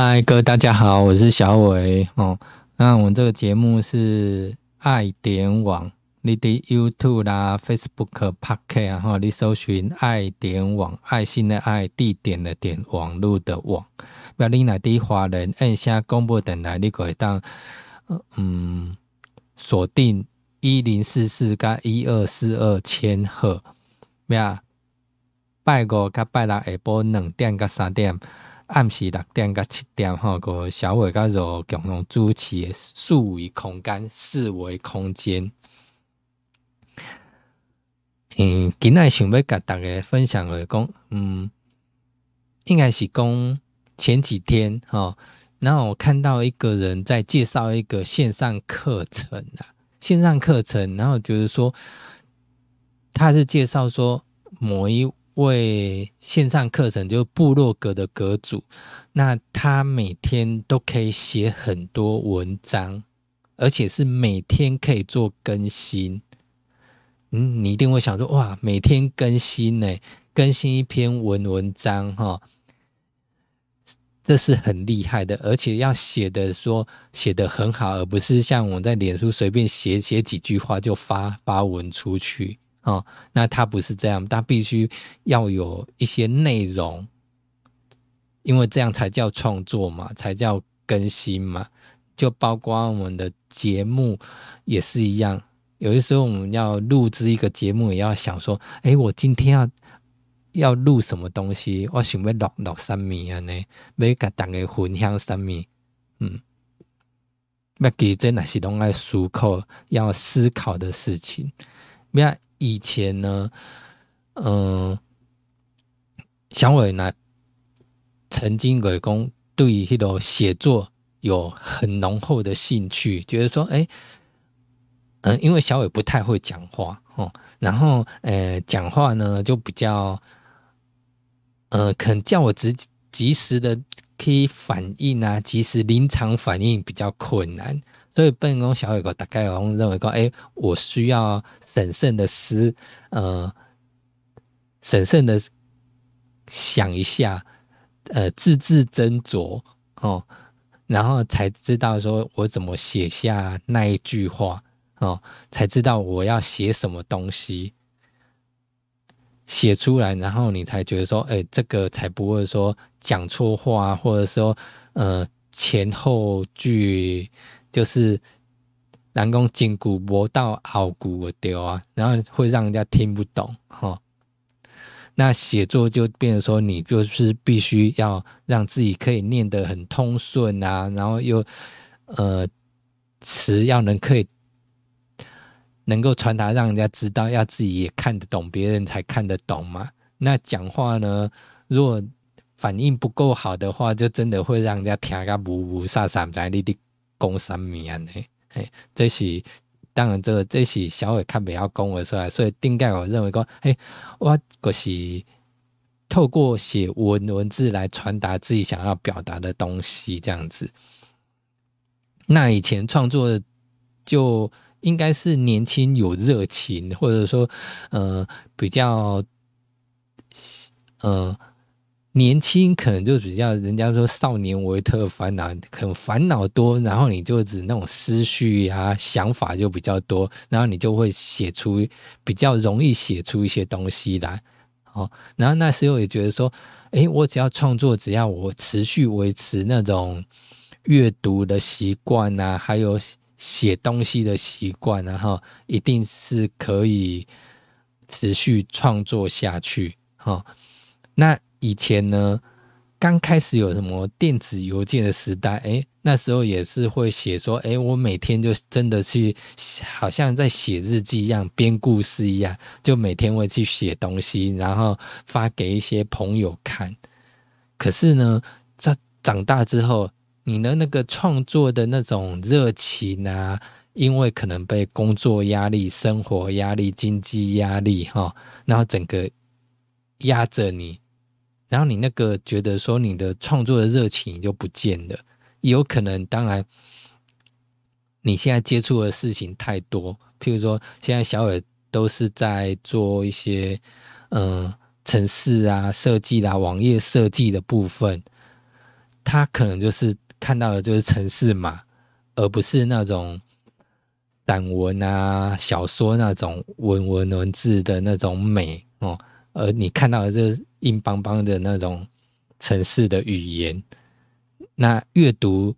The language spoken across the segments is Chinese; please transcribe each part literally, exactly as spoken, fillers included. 嗨，各位大家好，我是小伟哦。那我们这个节目是爱点网，你的 YouTube 啦、Facebook、Podcast 啊，哈，你搜寻爱点网，爱心的爱，地点的点，网络的网。不要你哪滴华人按下公布等来，你可以当嗯锁定一零四四加一二四二千赫。不要拜五加拜六下晡两点加三点。暗时六点到七点，吼，个小伟甲柔共同主持的数维空间、四维空间。嗯，今仔想要甲大家分享的讲，嗯，应该是讲前几天，吼、哦，然后我看到一个人在介绍一个线上课程啊，线上课程，然后觉得说，他是介绍说某一。为线上课程就是部落格的阁主，那他每天都可以写很多文章，而且是每天可以做更新。嗯，你一定会想说，哇，每天更新呢，更新一篇文文章哈，这是很厉害的，而且要写的说写的很好，而不是像我在脸书随便写写几句话就发发文出去。哦，那他不是这样，他必须要有一些内容，因为这样才叫创作嘛，才叫更新嘛。就包括我们的节目也是一样，有的时候我们要录制一个节目，也要想说，哎，我今天要要录什么东西？我想要录录什么呢？要跟大家分享什么？嗯，那其实这也是都要思考，要思考的事情。那以前呢，嗯，小伟呢曾经有讲对迄个写作有很浓厚的兴趣，觉得说，哎、欸，嗯，因为小伟不太会讲话哦，然后呃，讲话呢就比较，呃，可能叫我直及时的去反应啊，及时临场反应比较困难。所以本公小伟哥大概我认为讲，哎、欸，我需要审慎的思，呃，审慎的想一下，呃，字字斟酌哦，然后才知道说我怎么写下那一句话哦，才知道我要写什么东西，写出来，然后你才觉得说，哎、欸，这个才不会说讲错话，或者说呃前后句。就是人家前句没到后句就对了，然后会让人家听不懂、哦、那写作就变成说你就是必须要让自己可以念得很通顺啊，然后又呃词要能可以能够传达，让人家知道，要自己也看得懂，别人才看得懂嘛。那讲话呢，如果反应不够好的话，就真的会让人家听到无无啥啥，不知道你在讲什么呢？嘿，这是当然、這個，这是小伟较袂晓讲话出来，所以顶盖我认为讲，嘿，我就是透过写文文字来传达自己想要表达的东西，这样子。那以前创作就应该是年轻有热情，或者说，呃，比较，呃。年轻可能就比较人家说少年维特烦恼，很烦恼多，然后你就只那种思绪啊想法就比较多，然后你就会写出比较容易写出一些东西来、哦、然后那时候也觉得说，诶，我只要创作，只要我持续维持那种阅读的习惯啊，还有写东西的习惯，然后一定是可以持续创作下去、哦、那以前呢，刚开始有什么电子邮件的时代，哎，那时候也是会写说，哎，我每天就真的去，好像在写日记一样，编故事一样，就每天会去写东西，然后发给一些朋友看。可是呢，在长大之后，你的那个创作的那种热情啊，因为可能被工作压力、生活压力、经济压力哈，然后整个压着你。然后你那个觉得说你的创作的热情就不见了，也有可能当然你现在接触的事情太多，譬如说现在小伟都是在做一些嗯、呃、程式啊设计啦、啊、网页设计的部分，他可能就是看到的就是程式码，而不是那种散文啊小说那种文文文字的那种美、哦、而你看到的就是硬邦邦的那种程式的语言，那阅读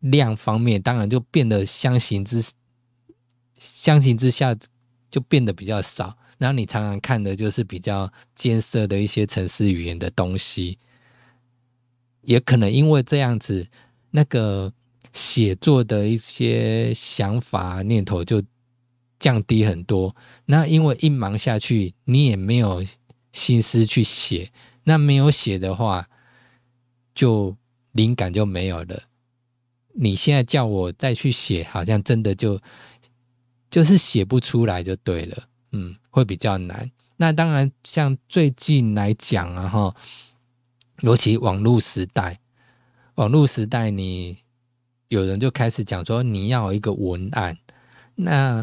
量方面当然就变得相形之相形之下就变得比较少，然后你常常看的就是比较艰涩的一些程式语言的东西，也可能因为这样子那个写作的一些想法念头就降低很多，那因为一忙下去你也没有心思去写，那没有写的话就灵感就没有了，你现在叫我再去写好像真的就就是写不出来就对了，嗯，会比较难。那当然像最近来讲啊齁，尤其网络时代网络时代你有人就开始讲说你要有一个文案，那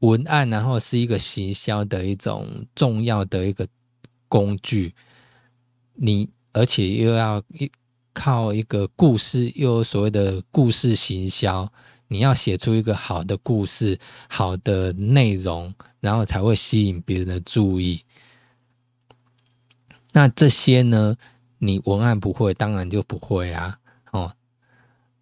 文案然后是一个行销的一种重要的一个工具，你而且又要靠一个故事，又有所谓的故事行销，你要写出一个好的故事好的内容，然后才会吸引别人的注意，那这些呢你文案不会当然就不会啊、哦、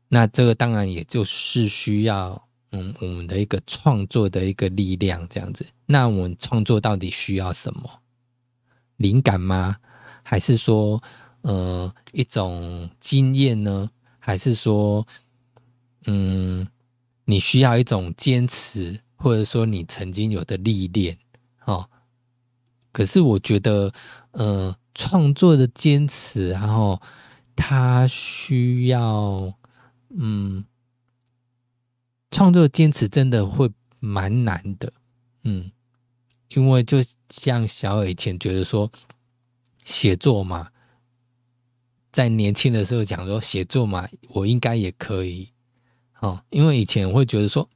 那这个当然也就是需要嗯我们的一个创作的一个力量这样子。那我们创作到底需要什么？灵感吗？还是说呃一种经验呢？还是说嗯你需要一种坚持，或者说你曾经有的历练、哦、可是我觉得呃创作的坚持然后它需要嗯创作坚持真的会蛮难的，嗯，因为就像小耳以前觉得说写作嘛，在年轻的时候讲说写作嘛，我应该也可以、哦、因为以前我会觉得说，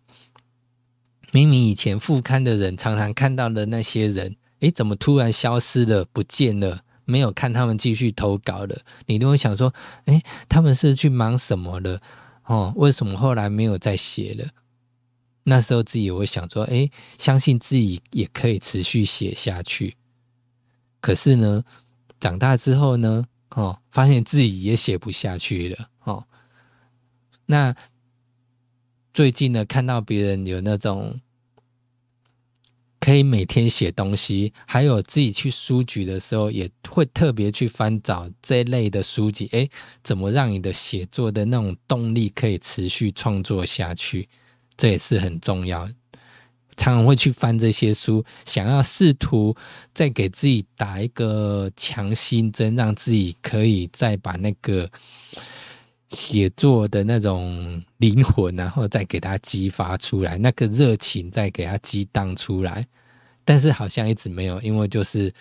明明以前副刊的人常常看到的那些人，诶，怎么突然消失了，不见了，没有看他们继续投稿了，你都会想说，诶，他们是去忙什么了？哦，为什么后来没有再写了？那时候自己会想说，诶，相信自己也可以持续写下去。可是呢，长大之后呢，哦，发现自己也写不下去了。哦，那最近呢，看到别人有那种可以每天写东西，还有自己去书局的时候也会特别去翻找这类的书籍，诶，怎么让你的写作的那种动力可以持续创作下去，这也是很重要，常常会去翻这些书，想要试图再给自己打一个强心针，让自己可以再把那个写作的那种灵魂然后再给它激发出来，那个热情再给它激荡出来，但是好像一直没有，因为就是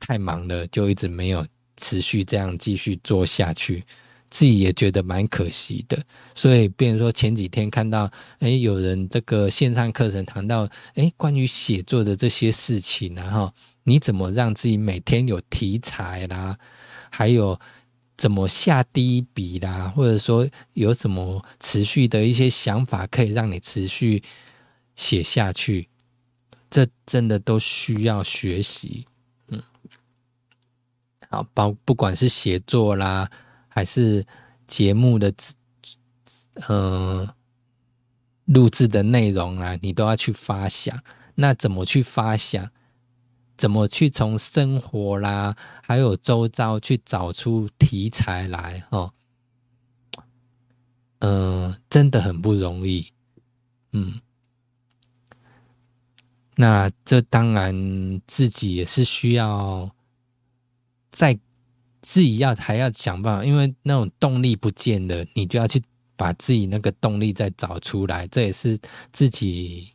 太忙了，就一直没有持续这样继续做下去，自己也觉得蛮可惜的。所以变成说前几天看到诶有人这个线上课程谈到诶关于写作的这些事情，然后你怎么让自己每天有题材啦，还有怎么下第一笔啦，或者说有什么持续的一些想法可以让你持续写下去，这真的都需要学习。嗯，好，不管是写作啦，还是节目的呃录制的内容啦，你都要去发想。那怎么去发想？怎么去从生活啦，还有周遭去找出题材来，哦，呃，真的很不容易，嗯。那这当然自己也是需要在自己要还要想办法，因为那种动力不见了，你就要去把自己那个动力再找出来，这也是自己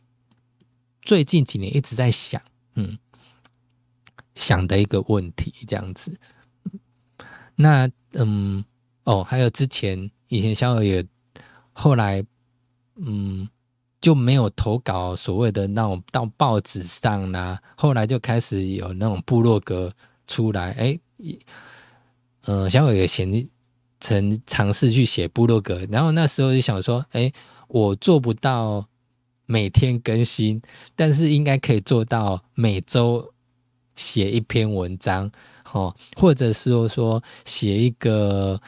最近几年一直在想，嗯。想的一个问题这样子。那嗯哦还有之前以前小耳也后来嗯就没有投稿所谓的那种到报纸上啦、啊、后来就开始有那种部落格出来，诶嗯、呃，想有一个前曾尝试去写部落格，然后那时候就想说，哎，我做不到每天更新，但是应该可以做到每周写一篇文章，哦，或者是说写一个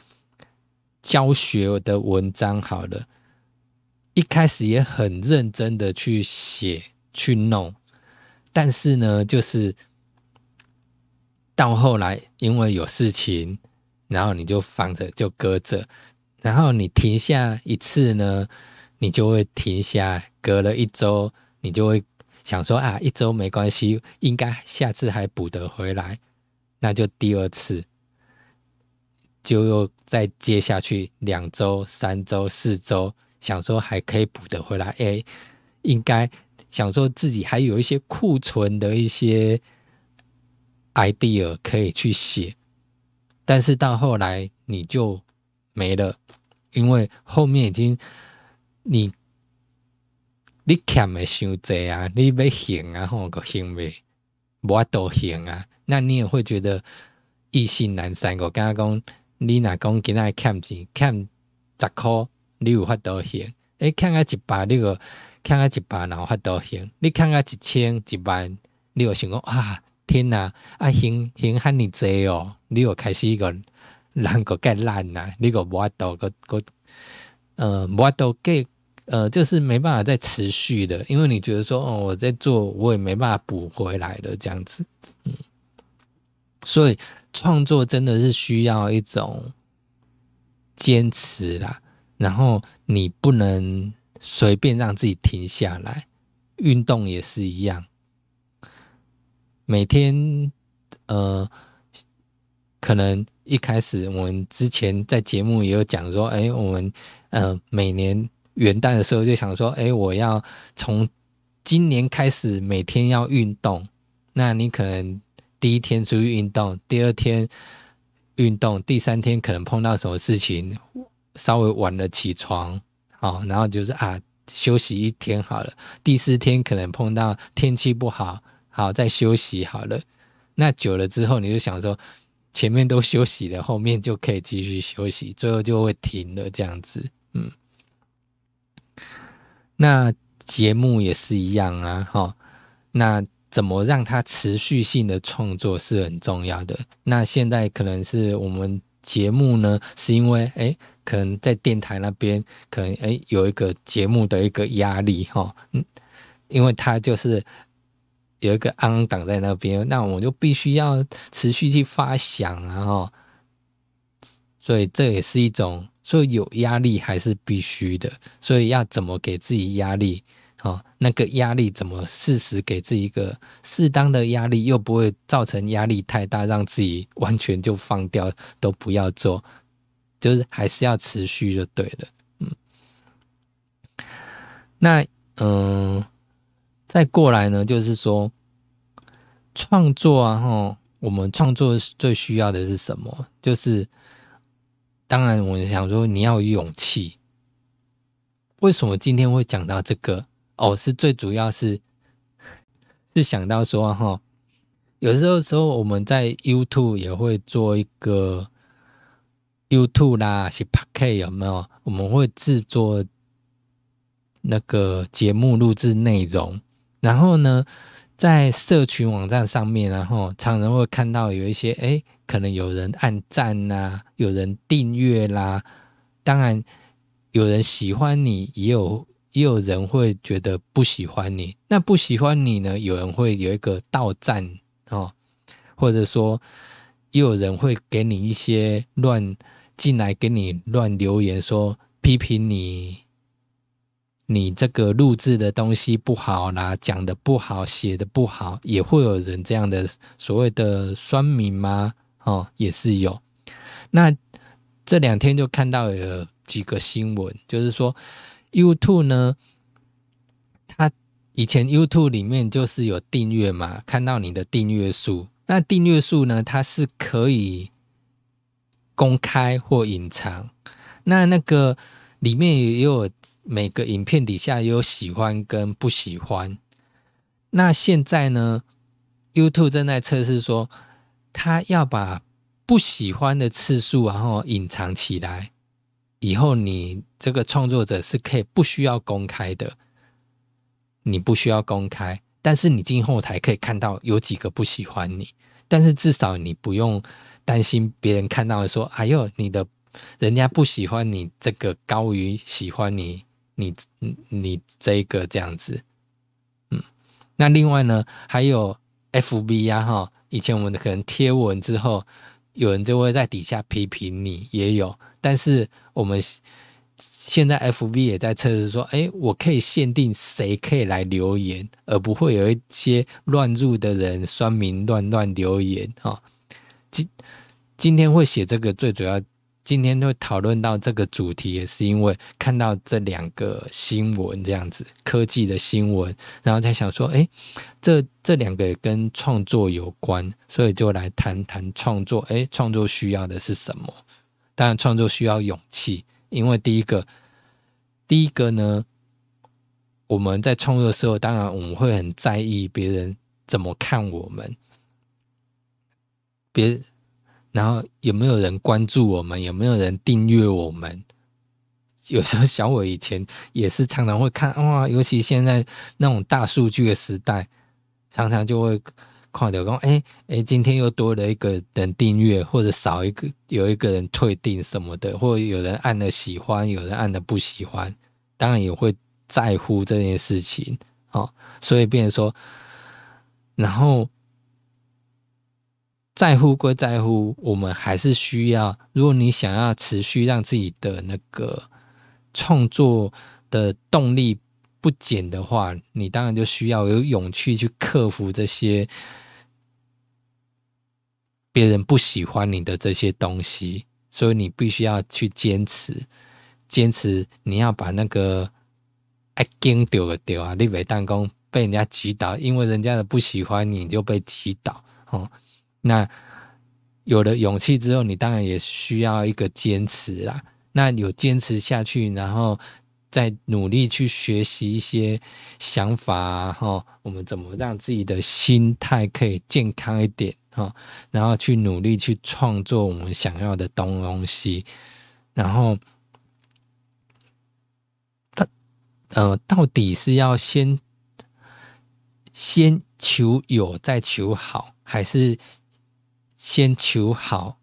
教学的文章好了。一开始也很认真的去写去弄，但是呢，就是到后来因为有事情，然后你就放着就搁着，然后你停下一次呢，你就会停下，隔了一周你就会想说啊，一周没关系，应该下次还补得回来，那就第二次就又再接下去两周三周四周，想说还可以补得回来，哎，应该想说自己还有一些库存的一些 idea 可以去写，但是到后来你就没了，因为后面已经你你欠的太多啊，你要行啊，吼，个行未，无都行啊，那你也会觉得意兴阑珊。我刚刚讲，你若讲今仔欠钱欠十块。你有法度行，哎，看个一百，你个看个一百，然后法度行。你看个一千、一万，你有想讲啊，天哪，啊行行汉尼济哦，你有开始个人个介烂呐，你个无法度个个，呃，无法度介，呃，就是没办法再持续的，因为你觉得说，哦，我在做，我也没办法补回来的这样子，嗯，所以创作真的是需要一种坚持啦。然后你不能随便让自己停下来，运动也是一样。每天，呃，可能一开始我们之前在节目也有讲说，哎，我们呃每年元旦的时候就想说，哎，我要从今年开始每天要运动。那你可能第一天出去运动，第二天运动，第三天可能碰到什么事情。稍微晚了起床，哦，然后就是啊，休息一天好了。第四天可能碰到天气不好，好再休息好了。那久了之后，你就想说，前面都休息了，后面就可以继续休息，最后就会停了这样子。嗯，那节目也是一样啊，哦，那怎么让它持续性的创作是很重要的。那现在可能是我们。节目呢是因为哎，可能在电台那边可能哎有一个节目的一个压力齁，嗯，因为它就是有一个昂档在那边，那我就必须要持续去发想啊齁，所以这也是一种，所以有压力还是必须的，所以要怎么给自己压力齁，那个压力怎么适时给自己一个适当的压力，又不会造成压力太大，让自己完全就放掉都不要做，就是还是要持续就对了。嗯，那嗯、呃，再过来呢，就是说创作啊，吼，我们创作最需要的是什么？就是当然，我想说你要有勇气。为什么今天会讲到这个？哦，是最主要是是想到说哈，有时候时候我们在 YouTube 也会做一个 YouTube 啦，是 Podcast 有没有？我们会制作那个节目录制内容，然后呢，在社群网站上面，然后常常会看到有一些哎，可能有人按赞啦，有人订阅啦，当然有人喜欢你，也有。也有人会觉得不喜欢你，那不喜欢你呢？有人会有一个倒赞哦，或者说，也有人会给你一些乱进来给你乱留言说，批评你，你这个录制的东西不好啦，讲的不好，写的不好，也会有人这样的所谓的酸民吗？哦，也是有。那这两天就看到有几个新闻，就是说。YouTube 呢，它以前 YouTube 里面就是有订阅嘛，看到你的订阅数，那订阅数呢，它是可以公开或隐藏。那那个里面也有每个影片底下也有喜欢跟不喜欢。那现在呢 ，YouTube 正在测试说，它要把不喜欢的次数然后隐藏起来，以后你这个创作者是可以不需要公开的，你不需要公开，但是你进后台可以看到有几个不喜欢你，但是至少你不用担心别人看到的说，哎呦，你的人家不喜欢你这个高于喜欢你你你这个这样子。嗯，那另外呢，还有 F B 啊哈，以前我们可能贴文之后，有人就会在底下批评你，也有，但是我们现在 F B 也在测试说，哎，我可以限定谁可以来留言，而不会有一些乱入的人酸民乱乱留言哈。今今天会写这个最主要。今天会讨论到这个主题也是因为看到这两个新闻这样子，科技的新闻，然后才想说诶，这这两个跟创作有关，所以就来谈谈创作。诶，创作需要的是什么？当然创作需要勇气，因为第一个第一个呢，我们在创作的时候，当然我们会很在意别人怎么看我们，别人然后有没有人关注我们，有没有人订阅我们。有时候小我以前也是常常会看，哇，尤其现在那种大数据的时代，常常就会看到说，哎哎，今天又多了一个人订阅，或者少一个有一个人退订什么的，或者有人按了喜欢，有人按了不喜欢，当然也会在乎这件事情。哦，所以变成说，然后在乎归在乎，我们还是需要，如果你想要持续让自己的那个创作的动力不减的话，你当然就需要有勇气去克服这些别人不喜欢你的这些东西，所以你必须要去坚持坚持，你要把那个要坚丢就丢啊，你不能说被人家击倒，因为人家的不喜欢你就被击倒。哦，那有了勇气之后，你当然也需要一个坚持啦。那有坚持下去，然后再努力去学习一些想法啊，哦，我们怎么让自己的心态可以健康一点，哦，然后去努力去创作我们想要的东西。然后到呃，到底是要先先求有再求好，还是先求好，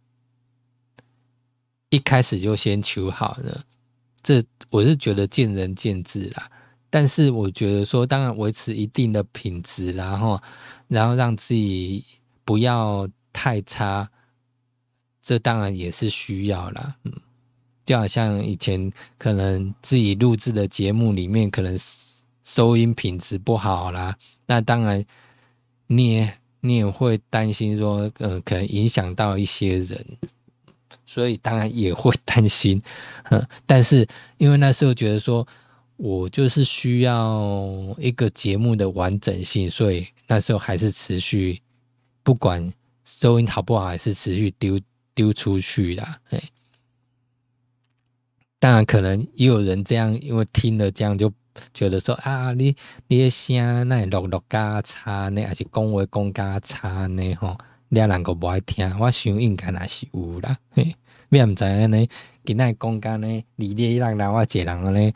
一开始就先求好呢？这我是觉得见仁见智啦。但是我觉得说，当然维持一定的品质啦，然后然后让自己不要太差，这当然也是需要啦。嗯，就好像以前可能自己录制的节目里面，可能收音品质不好啦，那当然你也你也会担心说，呃，可能影响到一些人，所以当然也会担心。嗯，但是因为那时候觉得说，我就是需要一个节目的完整性，所以那时候还是持续，不管收音好不好，还是持续丢丢出去啦。哎，当然可能也有人这样，因为听了这样就觉得说啊，你你的声那落落加差呢，还是讲话讲加差呢？吼，你阿人个不爱听，我想应该也是有啦。你也唔知安尼，今仔讲加呢，你你人啦，我一个人呢，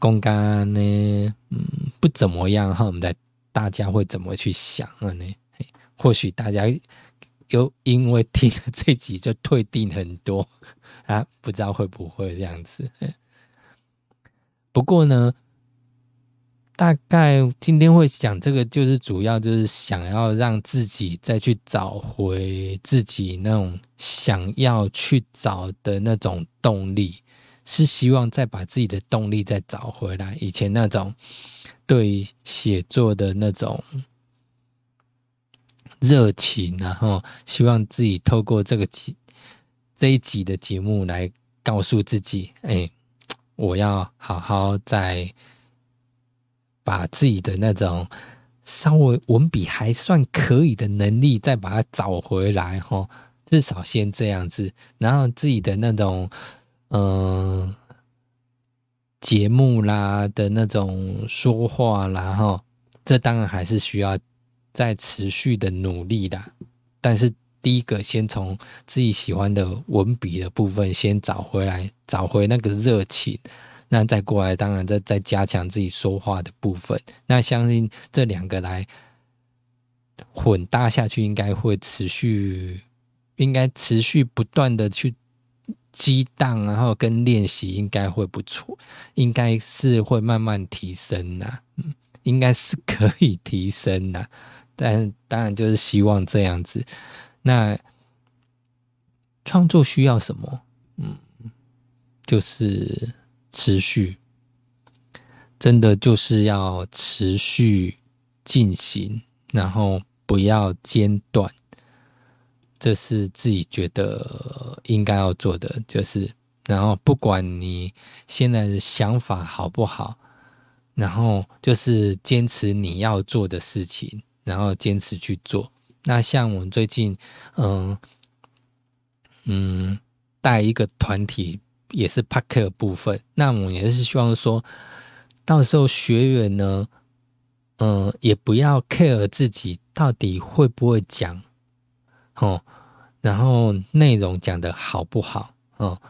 讲加呢，嗯，不怎么样哈。我们大家会怎么去想呢？或许大家又因为听了这集就退订很多啊，不知道会不会这样子。不过呢，大概今天会讲这个，就是主要就是想要让自己再去找回自己那种想要去找的那种动力，是希望再把自己的动力再找回来，以前那种对写作的那种热情，然后希望自己透过这个这一集的节目来告诉自己，哎，我要好好再把自己的那种稍微文笔还算可以的能力再把它找回来，哦，至少先这样子，然后自己的那种嗯节目啦的那种说话啦，哦，这当然还是需要再持续的努力的，但是第一个先从自己喜欢的文笔的部分先找回来，找回那个热情，那再过来当然再再加强自己说话的部分。那相信这两个来混搭下去，应该会持续应该持续不断的去激荡，然后跟练习应该会不错，应该是会慢慢提升啊、嗯、应该是可以提升啊，但当然就是希望这样子。那创作需要什么？嗯，就是持续，真的就是要持续进行，然后不要间断，这是自己觉得应该要做的，就是然后不管你现在的想法好不好，然后就是坚持你要做的事情，然后坚持去做。那像我们最近嗯嗯带一个团体，也是 Podcast 的部分，那我们也是希望说到时候学员呢嗯也不要 care 自己到底会不会讲哦，然后内容讲得好不好哦，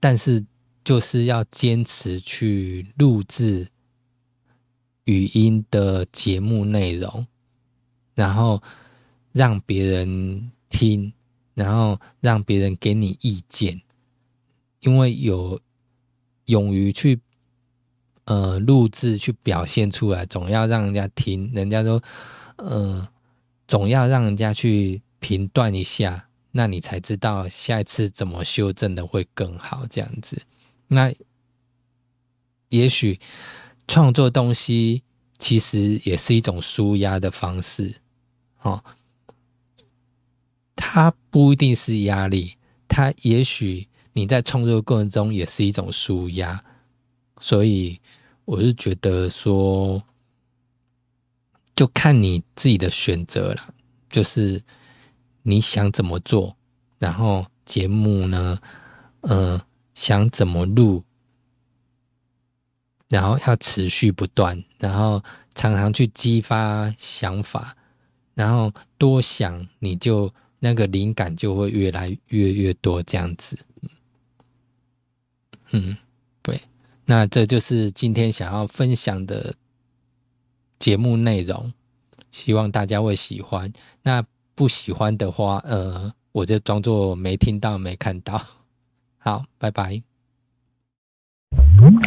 但是就是要坚持去录制语音的节目内容，然后让别人听，然后让别人给你意见，因为有勇于去呃录制去表现出来，总要让人家听，人家说呃总要让人家去评断一下，那你才知道下一次怎么修正的会更好，这样子。那也许创作东西其实也是一种抒压的方式、哦、它不一定是压力，它也许你在创作过程中也是一种抒压，所以我是觉得说就看你自己的选择啦，就是你想怎么做，然后节目呢呃，想怎么录，然后要持续不断，然后常常去激发想法，然后多想，你就那个灵感就会越来越越多，这样子。嗯，对，那这就是今天想要分享的节目内容，希望大家会喜欢。那不喜欢的话，呃，我就装作没听到、没看到。好，拜拜。